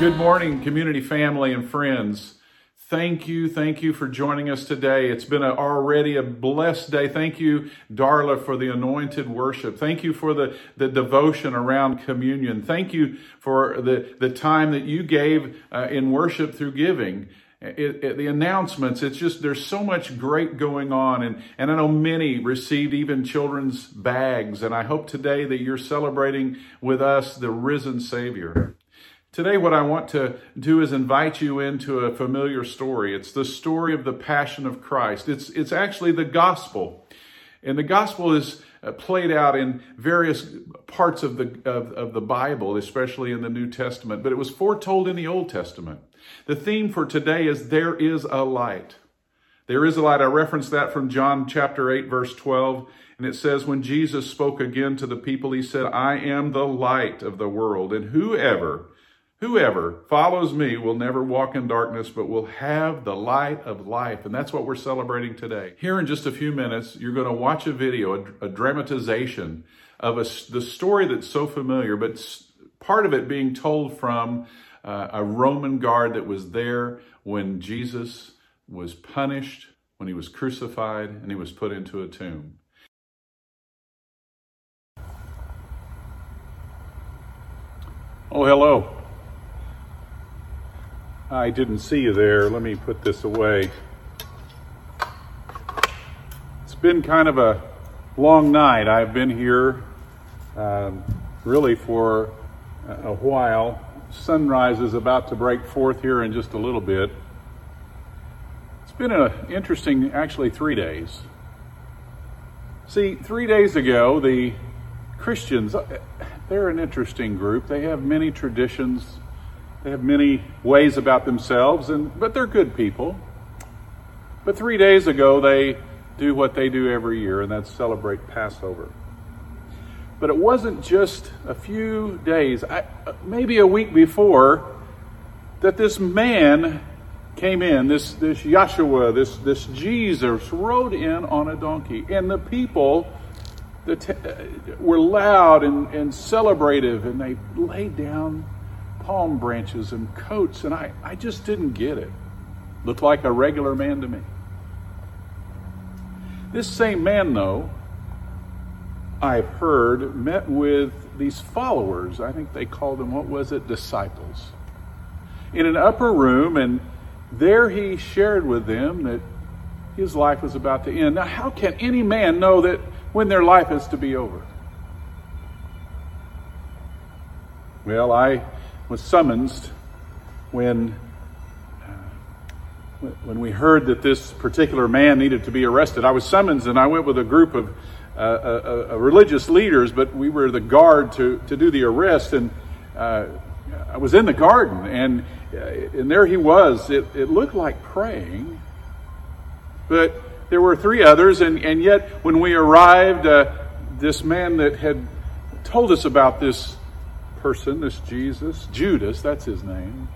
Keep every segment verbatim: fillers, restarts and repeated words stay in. Good morning, community, family, and friends. Thank you. Thank you for joining us today. It's been a, already a blessed day. Thank you, Darla, for the anointed worship. Thank you for the, the devotion around communion. Thank you for the, the time that you gave uh, in worship through giving. It, it, the announcements, it's just, there's so much great going on. And, and I know many received even children's bags. And I hope today that you're celebrating with us the risen Savior. Today, what I want to do is invite you into a familiar story. It's the story of the Passion of Christ. It's, it's actually the gospel. And the gospel is played out in various parts of the, of, of the Bible, especially in the New Testament. But it was foretold in the Old Testament. The theme for today is there is a light. There is a light. I referenced that from John chapter eight, verse twelve. And it says, when Jesus spoke again to the people, he said, I am the light of the world, and whoever... Whoever follows me will never walk in darkness, but will have the light of life. And that's what we're celebrating today. Here in just a few minutes, you're going to watch a video, a, a dramatization of a, the story that's so familiar, but part of it being told from uh, a Roman guard that was there when Jesus was punished, when he was crucified, and he was put into a tomb. Oh, hello. I didn't see you there. Let me put this away. It's been kind of a long night. I've been here um, really for a while. Sunrise is about to break forth here in just a little bit. It's been an interesting, actually, three days. See, three days ago, the Christians, they're an interesting group. They have many traditions. They have many ways about themselves, and but they're good people. But three days ago, they do what they do every year, and that's celebrate Passover. But it wasn't just a few days, I, maybe a week before, that this man came in, this, this Yeshua, this, this Jesus, rode in on a donkey. And the people the t- were loud and, and celebrative, and they laid down palm branches and coats, and I, I just didn't get it. Looked like a regular man to me. This same man, though, I've heard, met with these followers. I think they called them, what was it, disciples. In an upper room, and there he shared with them that his life was about to end. Now, how can any man know that when their life is to be over? Well, I... was summoned when uh, when we heard that this particular man needed to be arrested. I was summoned, and I went with a group of uh, uh, uh, religious leaders, but we were the guard to, to do the arrest. And uh, I was in the garden, and uh, and there he was. It, it looked like praying, but there were three others, and, and yet when we arrived, uh, this man that had told us about this person, this Jesus, Judas, that's his name.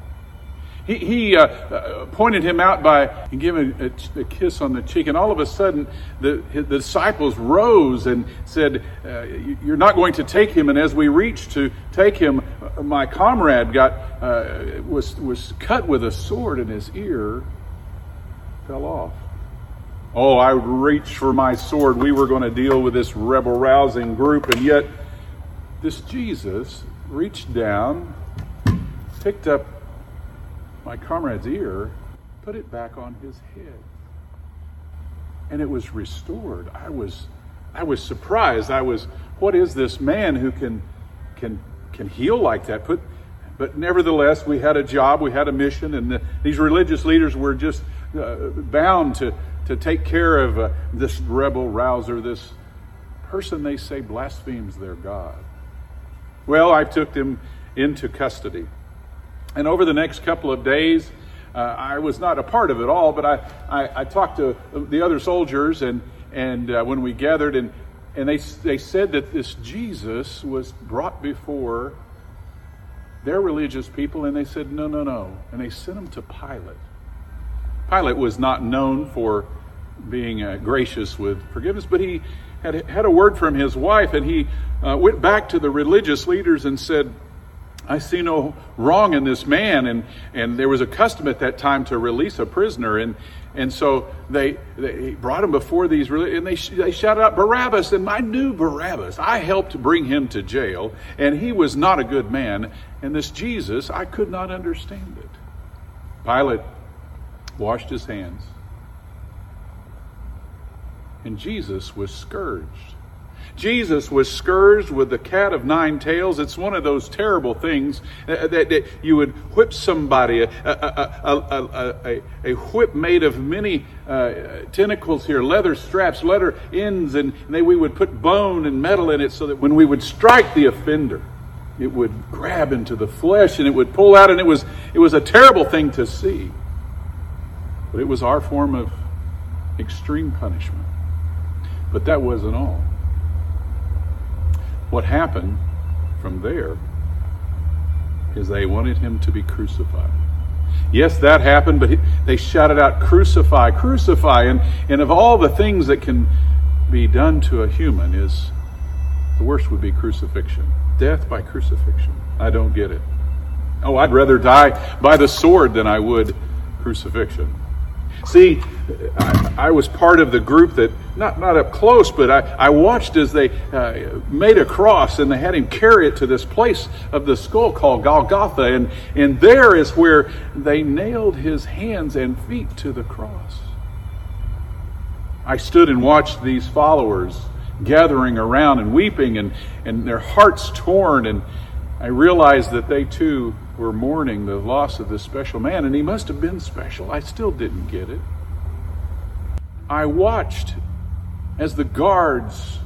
He, he uh, uh, pointed him out by giving a, a kiss on the cheek, and all of a sudden the, his, the disciples rose and said, uh, you're not going to take him. And as we reached to take him, my comrade got uh, was, was cut with a sword in his ear, fell off. Oh, I reached for my sword. We were going to deal with this rebel-rousing group, and yet this Jesus reached down, picked up my comrade's ear, put it back on his head, and it was restored. I was, I was surprised. I was, what is this man who can, can, can heal like that? Put, but nevertheless, we had a job, we had a mission, and the, these religious leaders were just uh, bound to, to take care of uh, this rebel rouser, this person they say blasphemes their God. Well, I took them into custody. And over the next couple of days, uh, I was not a part of it all, but I, I, I talked to the other soldiers, and, and uh, when we gathered, and, and they, they said that this Jesus was brought before their religious people, and they said, no, no, no. And they sent him to Pilate. Pilate was not known for being uh, gracious with forgiveness, but he had had a word from his wife, and he uh, went back to the religious leaders and said, I see no wrong in this man. And, and there was a custom at that time to release a prisoner. And and so they they brought him before these, and they, they shouted out, Barabbas. And I knew Barabbas. I helped bring him to jail, and he was not a good man. And this Jesus, I could not understand it. Pilate washed his hands. And Jesus was scourged. Jesus was scourged with the cat of nine tails. It's one of those terrible things that, that, that you would whip somebody, a, a, a, a, a, a whip made of many uh, tentacles here, leather straps, leather ends, and they, we would put bone and metal in it so that when we would strike the offender, it would grab into the flesh and it would pull out, and it was it was a terrible thing to see. But it was our form of extreme punishment. But that wasn't all. What happened from there is they wanted him to be crucified. Yes, that happened, but they shouted out, crucify, crucify. And, and of all the things that can be done to a human, is the worst would be crucifixion. Death by crucifixion. I don't get it. Oh, I'd rather die by the sword than I would crucifixion. See, I, I was part of the group that, not, not up close, but I, I watched as they uh, made a cross and they had him carry it to this place of the skull called Golgotha. And, and there is where they nailed his hands and feet to the cross. I stood and watched these followers gathering around and weeping and, and their hearts torn. And I realized that they too were mourning the loss of this special man, and he must have been special. I still didn't get it. I watched as the guards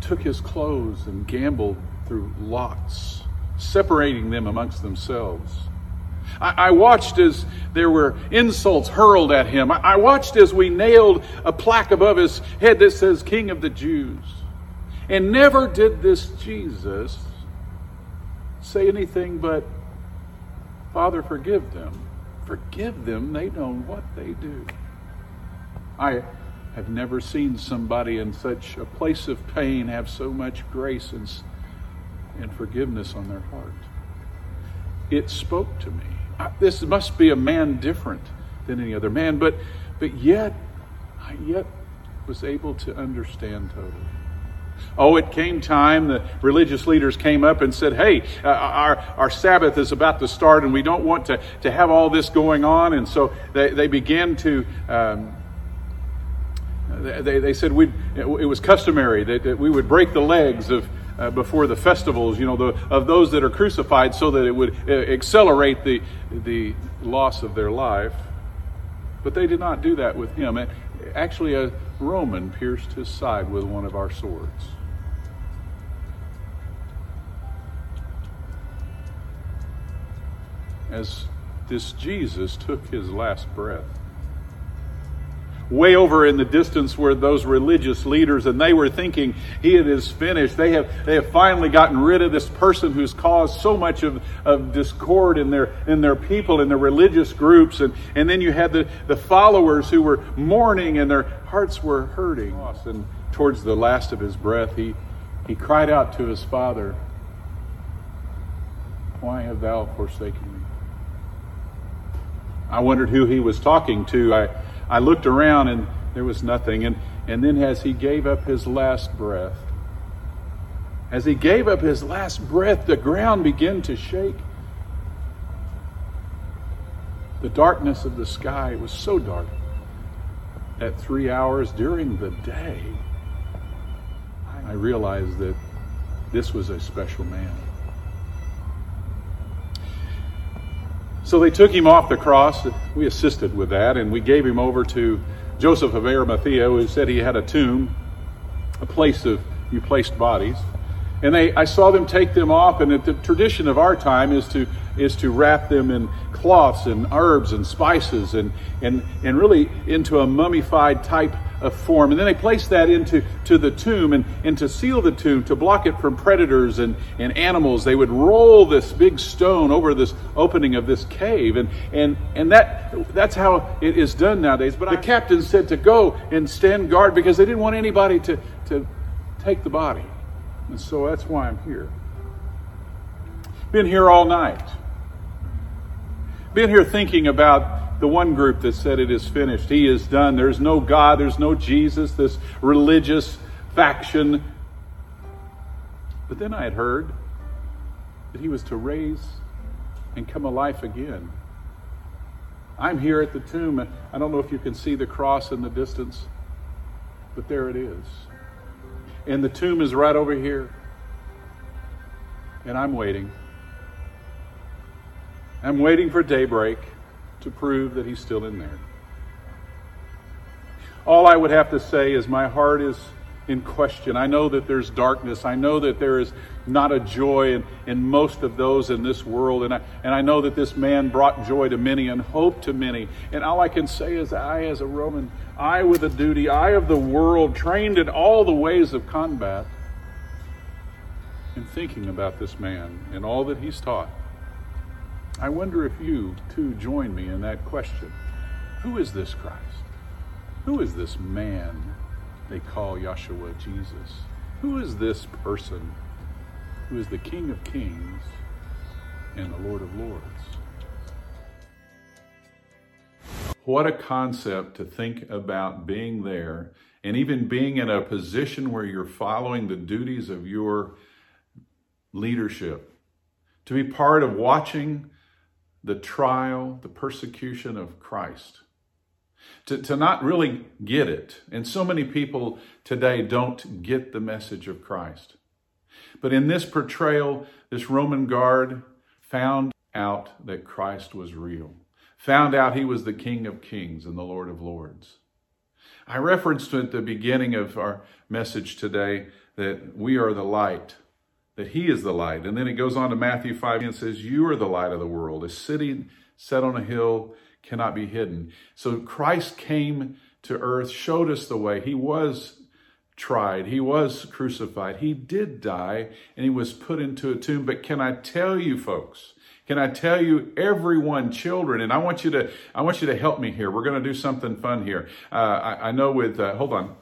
took his clothes and gambled through lots, separating them amongst themselves. I, I watched as there were insults hurled at him. I, I watched as we nailed a plaque above his head that says, King of the Jews. And never did this Jesus say anything but, Father, forgive them. Forgive them. They know what they do. I have never seen somebody in such a place of pain have so much grace and, and forgiveness on their heart. It spoke to me. I, this must be a man different than any other man, but but yet, I yet was able to understand totally. Oh, it came time. The religious leaders came up and said, hey, uh, our, our Sabbath is about to start, and we don't want to, to have all this going on. And so they, they began to, um, they, they said we'd, it was customary that, that we would break the legs of uh, before the festivals, you know, the, of those that are crucified, so that it would uh, accelerate the, the loss of their life. But they did not do that with him. And actually, a Roman pierced his side with one of our swords. As this Jesus took his last breath, way over in the distance were those religious leaders, and they were thinking, it is finished. They have they have finally gotten rid of this person who's caused so much of, of discord in their in their people, in their religious groups. And, and then you had the, the followers who were mourning, and their hearts were hurting. And towards the last of his breath, he, he cried out to his Father, why have thou forsaken me? I wondered who he was talking to. I I looked around, and there was nothing. And, and then as he gave up his last breath, as he gave up his last breath, the ground began to shake. The darkness of the sky was so dark at three hours during the day, I realized that this was a special man. So they took him off the cross. We assisted with that, and we gave him over to Joseph of Arimathea, who said he had a tomb, a place of you placed bodies. And they, I saw them take them off, and the tradition of our time is to is to wrap them in cloths and herbs and spices and and and really into a mummified type of form. And then they placed that into to the tomb, and, and to seal the tomb, to block it from predators and, and animals, they would roll this big stone over this opening of this cave. And and and that that's how it is done nowadays. But the I, captain said to go and stand guard, because they didn't want anybody to, to take the body. And so that's why I'm here. Been here all night. Been here thinking about the one group that said it is finished. He is done. There's no God. There's no Jesus. This religious faction. But then I had heard that he was to raise and come alive again. I'm here at the tomb, and I don't know if you can see the cross in the distance, but there it is. And the tomb is right over here. And I'm waiting. I'm waiting for daybreak to prove that he's still in there. All I would have to say is my heart is in question. I know that there's darkness. I know that there is not a joy in, in most of those in this world. And I, and I know that this man brought joy to many and hope to many. And all I can say is I, as a Roman, I with a duty, I of the world, trained in all the ways of combat, am thinking about this man and all that he's taught. I wonder if you, too, join me in that question. Who is this Christ? Who is this man they call Yeshua, Jesus? Who is this person who is the King of Kings and the Lord of Lords? What a concept to think about being there and even being in a position where you're following the duties of your leadership. To be part of watching the trial, the persecution of Christ. To, to not really get it. And so many people today don't get the message of Christ. But in this portrayal, this Roman guard found out that Christ was real. Found out he was the King of Kings and the Lord of Lords. I referenced at the beginning of our message today that we are the light, that he is the light. And then it goes on to Matthew five and says, you are the light of the world. A city set on a hill cannot be hidden. So Christ came to earth, showed us the way. He was tried. He was crucified. He did die, and he was put into a tomb. But can I tell you, folks, can I tell you, everyone, children, and I want you to, I want you to help me here. We're going to do something fun here. Uh, I, I know with, uh, hold on.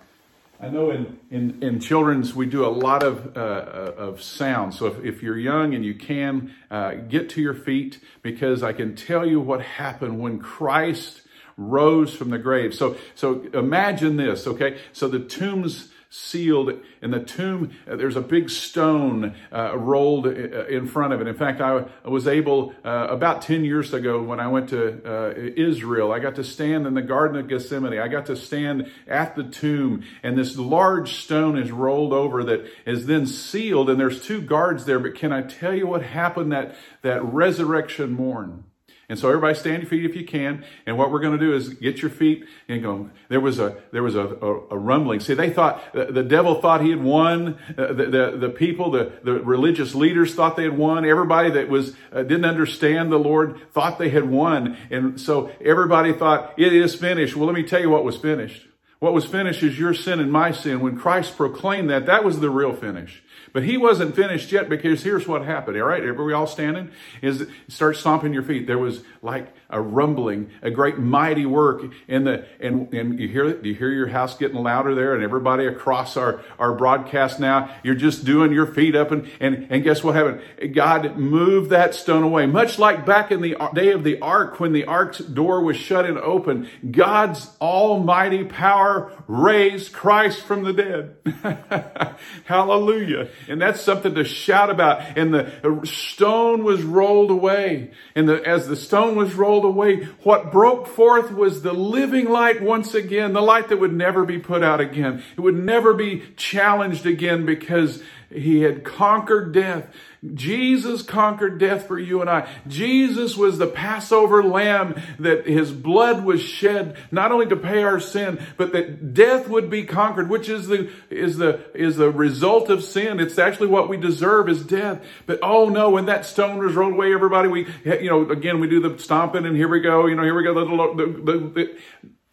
I know in, in, in children's, we do a lot of uh, of sound. So if, if you're young and you can, uh, get to your feet, because I can tell you what happened when Christ rose from the grave. So, so imagine this, okay? So the tomb's sealed, and the tomb, uh, there's a big stone uh, rolled in front of it. In fact, I was able, uh, about ten years ago when I went to uh, Israel, I got to stand in the Garden of Gethsemane. I got to stand at the tomb, and this large stone is rolled over that is then sealed, and there's two guards there. But can I tell you what happened that, that resurrection morn? And so everybody stand your feet if you can. And what we're going to do is get your feet and go. There was a, there was a, a, a rumbling. See, they thought, the, the devil thought he had won. Uh, the, the, the people, the, the religious leaders thought they had won. Everybody that was, uh, didn't understand the Lord thought they had won. And so everybody thought, it is finished. Well, let me tell you what was finished. What was finished is your sin and my sin. When Christ proclaimed that, that was the real finish. But he wasn't finished yet, because here's what happened. All right, are we all standing? Is start stomping your feet. There was like a rumbling, a great mighty work in the and and you hear you hear your house getting louder there, and everybody across our, our broadcast now, you're just doing your feet up, and, and and guess what happened? God moved that stone away, much like back in the day of the ark when the ark's door was shut and open. God's almighty power raised Christ from the dead. Hallelujah. And that's something to shout about. And the stone was rolled away. And the, as the stone was rolled away, what broke forth was the living light once again, the light that would never be put out again. It would never be challenged again, because he had conquered death. Jesus conquered death for you and I. Jesus was the Passover lamb, that his blood was shed, not only to pay our sin, but that death would be conquered, which is the, is the, is the result of sin. It's actually what we deserve, is death. But oh no, when that stone was rolled away, everybody, we, you know, again, we do the stomping, and here we go, you know, here we go. The, the, the,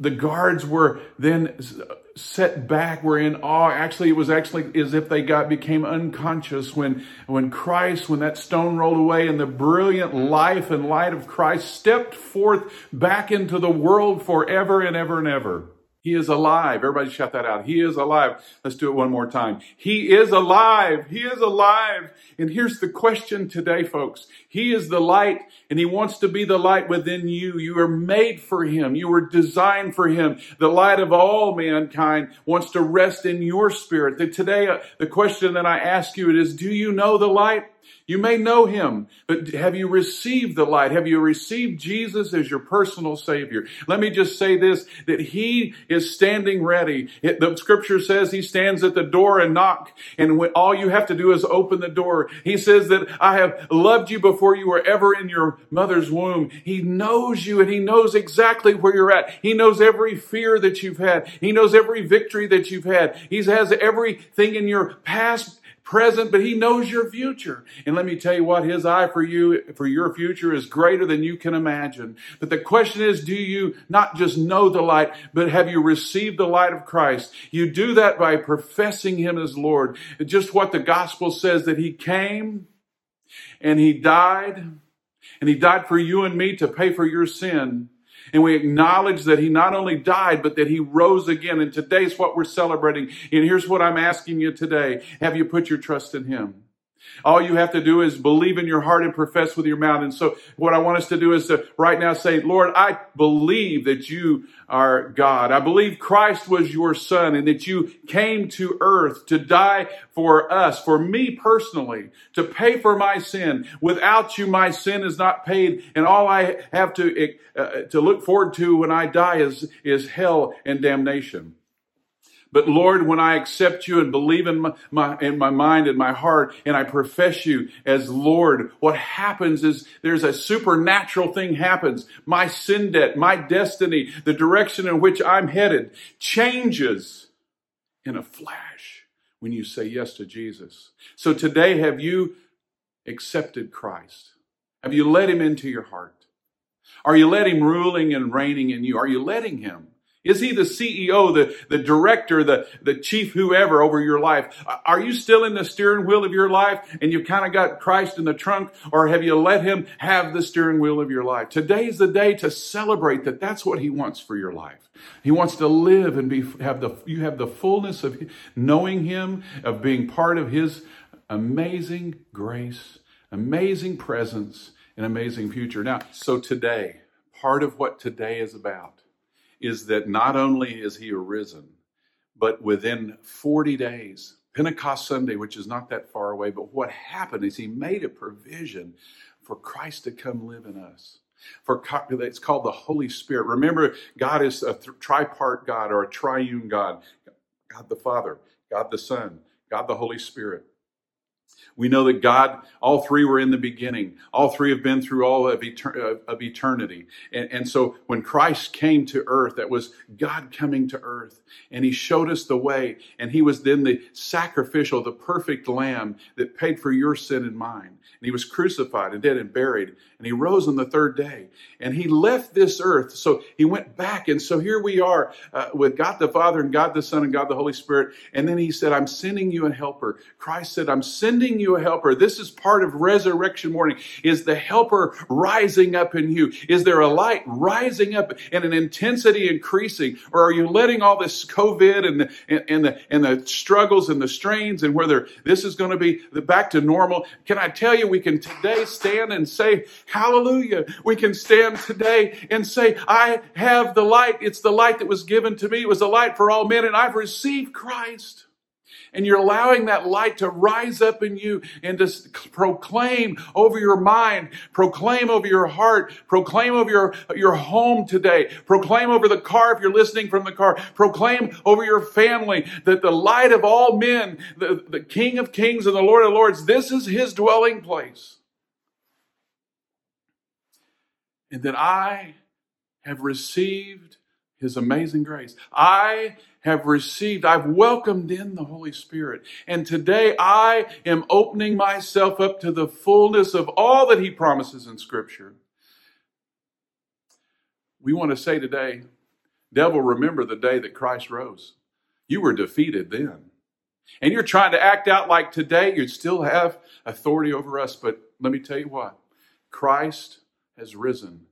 the guards were then set back, were in awe. Actually, it was actually as if they got became unconscious when when Christ, when that stone rolled away, and the brilliant life and light of Christ stepped forth back into the world forever and ever and ever. He is alive. Everybody shout that out. He is alive. Let's do it one more time. He is alive. He is alive. And here's the question today, folks. He is the light, and he wants to be the light within you. You are made for him. You were designed for him. The light of all mankind wants to rest in your spirit. That today, uh, the question that I ask you is, do you know the light? You may know him, but have you received the light? Have you received Jesus as your personal Savior? Let me just say this, that he is standing ready. It, the scripture says he stands at the door and knock, and when, all you have to do is open the door. He says that I have loved you before you were ever in your mother's womb. He knows you, and he knows exactly where you're at. He knows every fear that you've had. He knows every victory that you've had. He has everything in your past, present, but he knows your future. And let me tell you what, his eye for you, for your future is greater than you can imagine. But the question is, do you not just know the light, but have you received the light of Christ? You do that by professing him as Lord. Just what the gospel says, that he came and he died, and he died for you and me to pay for your sin. And we acknowledge that he not only died, but that he rose again. And today's what we're celebrating. And here's what I'm asking you today. Have you put your trust in him? All you have to do is believe in your heart and profess with your mouth. And so what I want us to do is to right now say, Lord, I believe that you are God. I believe Christ was your son, and that you came to earth to die for us, for me personally, to pay for my sin. Without you, my sin is not paid. And all I have to uh, to look forward to when I die is, is hell and damnation. But Lord, when I accept you and believe in my, my in my mind and my heart, and I profess you as Lord, what happens is there's a supernatural thing happens. My sin debt, my destiny, the direction in which I'm headed changes in a flash when you say yes to Jesus. So today, have you accepted Christ? Have you let him into your heart? Are you letting him ruling and reigning in you? Are you letting him? Is he the C E O, the, the director, the, the chief whoever over your life? Are you still in the steering wheel of your life, and you've kind of got Christ in the trunk? Or have you let him have the steering wheel of your life? Today's the day to celebrate that that's what he wants for your life. He wants to live and be have the you have the fullness of knowing him, of being part of his amazing grace, amazing presence, and amazing future. Now, so today, part of what today is about is that not only is he arisen, but within forty days, Pentecost Sunday, which is not that far away, but what happened is he made a provision for Christ to come live in us. For it's called the Holy Spirit. Remember, God is a tripart God, or a triune God. God the Father, God the Son, God the Holy Spirit. We know that God, all three were in the beginning. All three have been through all of, etern- of eternity. And, and so when Christ came to earth, that was God coming to earth. And he showed us the way. And he was then the sacrificial, the perfect lamb that paid for your sin and mine. And he was crucified and dead and buried. And he rose on the third day. And he left this earth. So he went back. And so here we are uh, with God the Father and God the Son and God the Holy Spirit. And then he said, I'm sending you a helper. Christ said, I'm sending you a helper. This is part of resurrection morning. Is the helper rising up in you? Is there a light rising up and an intensity increasing? Or are you letting all this COVID and the and, and the and the struggles and the strains and whether this is going to be the back to normal? Can I tell you, we can today stand and say hallelujah. We can stand today and say, I have the light. It's the light that was given to me. It was the light for all men, and I've received Christ. And you're allowing that light to rise up in you and to proclaim over your mind, proclaim over your heart, proclaim over your, your home today, proclaim over the car if you're listening from the car, proclaim over your family that the light of all men, the, the King of Kings and the Lord of Lords, this is his dwelling place. And that I have received his amazing grace. I have received, I've welcomed in the Holy Spirit. And today I am opening myself up to the fullness of all that he promises in Scripture. We want to say today, devil, remember the day that Christ rose. You were defeated then. And you're trying to act out like today you still have authority over us. But let me tell you what, Christ has risen.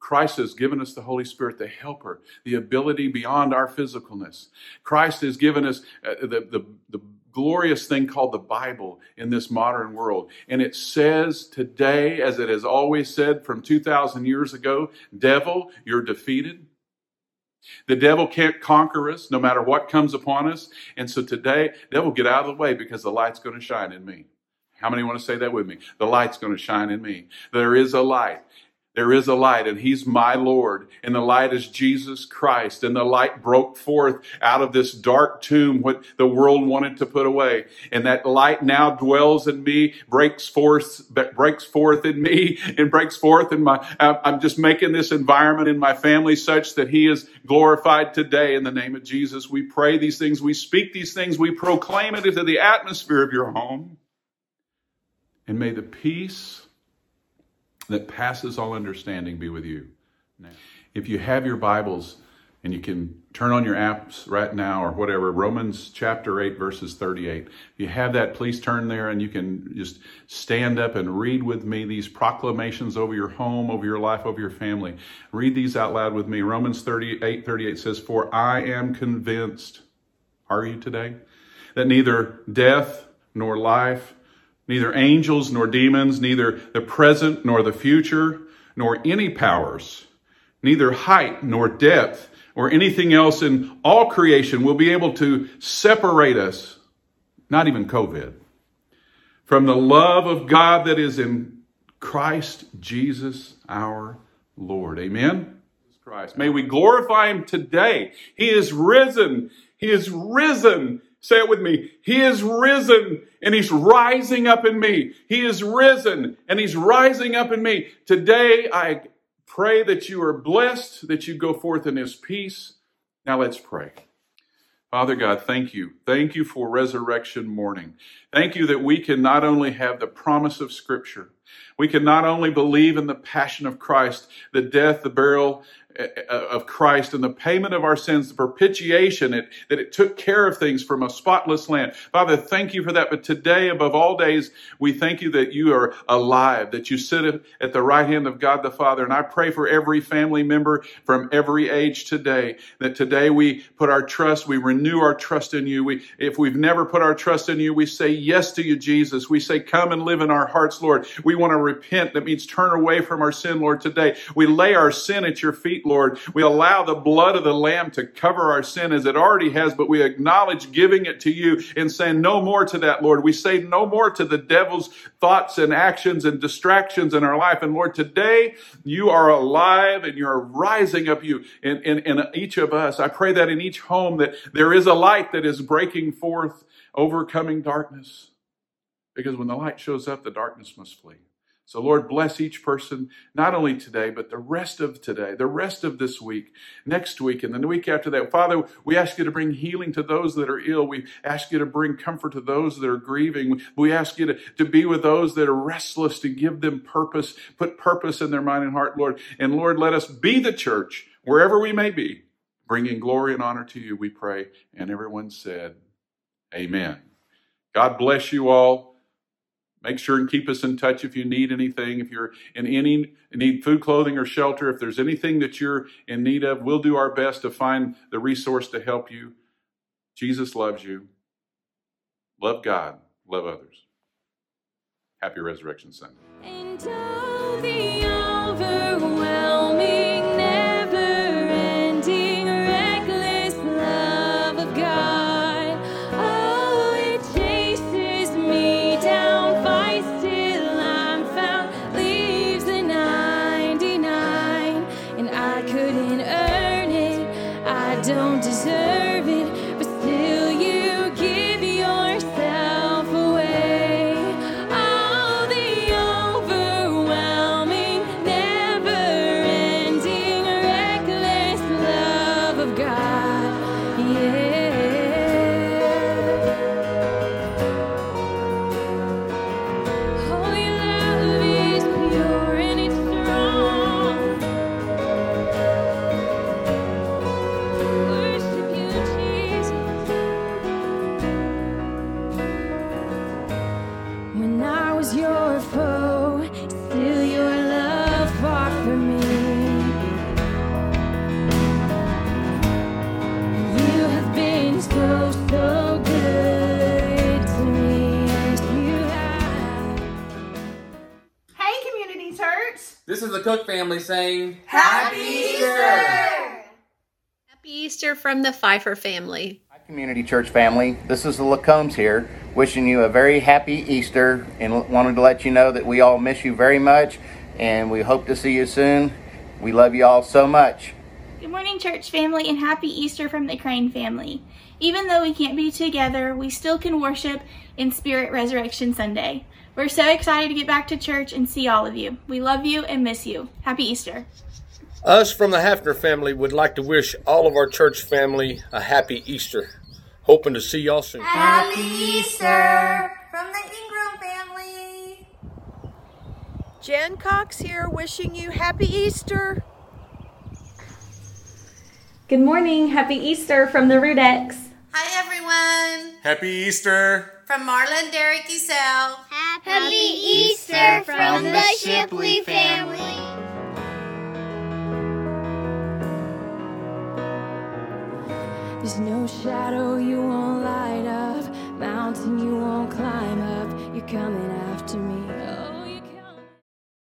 Christ has given us the Holy Spirit, the helper, the ability beyond our physicalness. Christ has given us the, the, the glorious thing called the Bible in this modern world. And it says today, as it has always said from two thousand years ago, devil, you're defeated. The devil can't conquer us no matter what comes upon us. And so today, devil, get out of the way because the light's going to shine in me. How many want to say that with me? The light's going to shine in me. There is a light. There is a light, and he's my Lord, and the light is Jesus Christ, and the light broke forth out of this dark tomb, what the world wanted to put away. And that light now dwells in me, breaks forth, breaks forth in me, and breaks forth in my, I'm just making this environment in my family such that he is glorified today in the name of Jesus. We pray these things, we speak these things, we proclaim it into the atmosphere of your home. And may the peace that passes all understanding be with you. If you have your Bibles, and you can turn on your apps right now or whatever, Romans chapter eight, verses thirty-eight. If you have that, please turn there, and you can just stand up and read with me these proclamations over your home, over your life, over your family. Read these out loud with me. Romans thirty-eight, thirty-eight says, "For I am convinced," are you today? "That neither death nor life, neither angels nor demons, neither the present nor the future, nor any powers, neither height nor depth, or anything else in all creation will be able to separate us," not even COVID, "from the love of God that is in Christ Jesus our Lord." Amen? Christ. May we glorify him today. He is risen. He is risen. Say it with me. He is risen, and he's rising up in me. He is risen, and he's rising up in me. Today, I pray that you are blessed, that you go forth in his peace. Now let's pray. Father God, thank you. Thank you for resurrection morning. Thank you that we can not only have the promise of Scripture, we can not only believe in the passion of Christ, the death, the burial of Christ, and the payment of our sins, the propitiation, it, that it took care of things from a spotless land. Father, thank you for that. But today, above all days, we thank you that you are alive, that you sit at the right hand of God the Father. And I pray for every family member from every age today, that today we put our trust, we renew our trust in you. We, if we've never put our trust in you, we say yes to you, Jesus. We say, come and live in our hearts, Lord. We want to repent. That means turn away from our sin, Lord, today. We lay our sin at your feet, Lord. We allow the blood of the Lamb to cover our sin as it already has, but we acknowledge giving it to you and saying no more to that, Lord. We say no more to the devil's thoughts and actions and distractions in our life. And Lord, today you are alive and you're rising up you in, in, in each of us. I pray that in each home that there is a light that is breaking forth, overcoming darkness. Because when the light shows up, the darkness must flee. So, Lord, bless each person, not only today, but the rest of today, the rest of this week, next week, and the week after that. Father, we ask you to bring healing to those that are ill. We ask you to bring comfort to those that are grieving. We ask you to, to be with those that are restless, to give them purpose, put purpose in their mind and heart, Lord. And, Lord, let us be the church, wherever we may be, bringing glory and honor to you, we pray. And everyone said, amen. God bless you all. Make sure and keep us in touch if you need anything. If you're in any need food, clothing, or shelter, if there's anything that you're in need of, we'll do our best to find the resource to help you. Jesus loves you. Love God. Love others. Happy Resurrection Sunday. Until the overwhelming, never-ending, reckless love of God. Oh, it chases me. Don't deserve it, but still you give yourself away. Oh, the overwhelming, never-ending, reckless love of God, yeah. Holy love is pure and it's strong. Your foe, still your love far from me. the Cook family saying, Happy Easter! Happy Easter from the Pfeiffer family. Hi, Community Church family. This is the Lacombs here, wishing you a very happy Easter, and wanted to let you know that we all miss you very much, and we hope to see you soon. We love you all so much. Good morning, church family, and happy Easter from the Crane family. Even though we can't be together, we still can worship in spirit Resurrection Sunday. We're so excited to get back to church and see all of you. We love you and miss you. Happy Easter. Us from the Hafner family would like to wish all of our church family a happy Easter. Hoping to see y'all soon. Happy Easter from the Ingram family. Jen Cox here wishing you happy Easter. Good morning. Happy Easter from the Rudex. Hi, everyone. Happy Easter. From Marlon, Derek, Giselle. Happy, Happy Easter, Easter from, from the Shipley family. There's no shadow you won't light up, mountain you won't climb up. You're coming after me.